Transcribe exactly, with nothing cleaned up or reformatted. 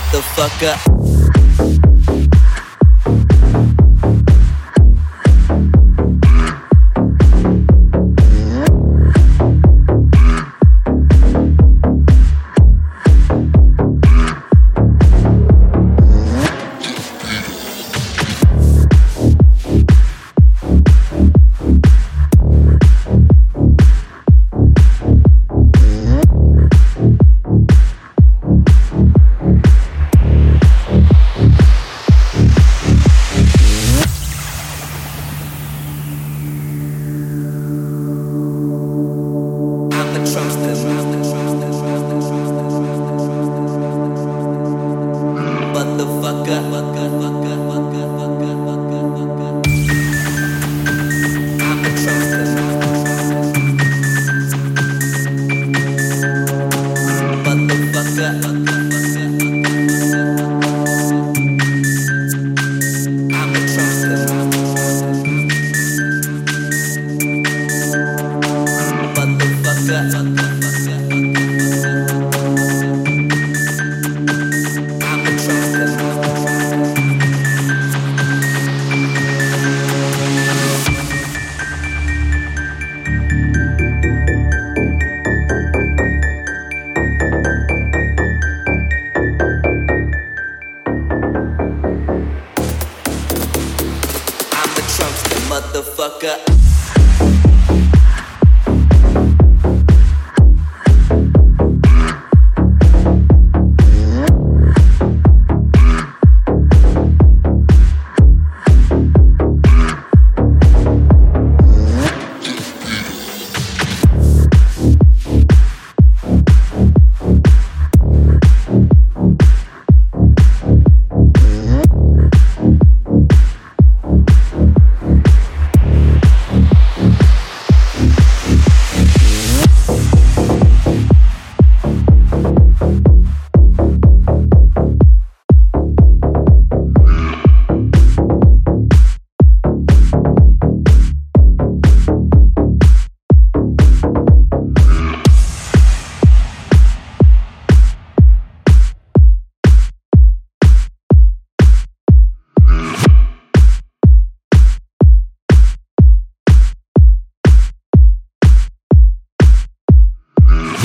motherfucker. Fuck up, fuck up, fuck up.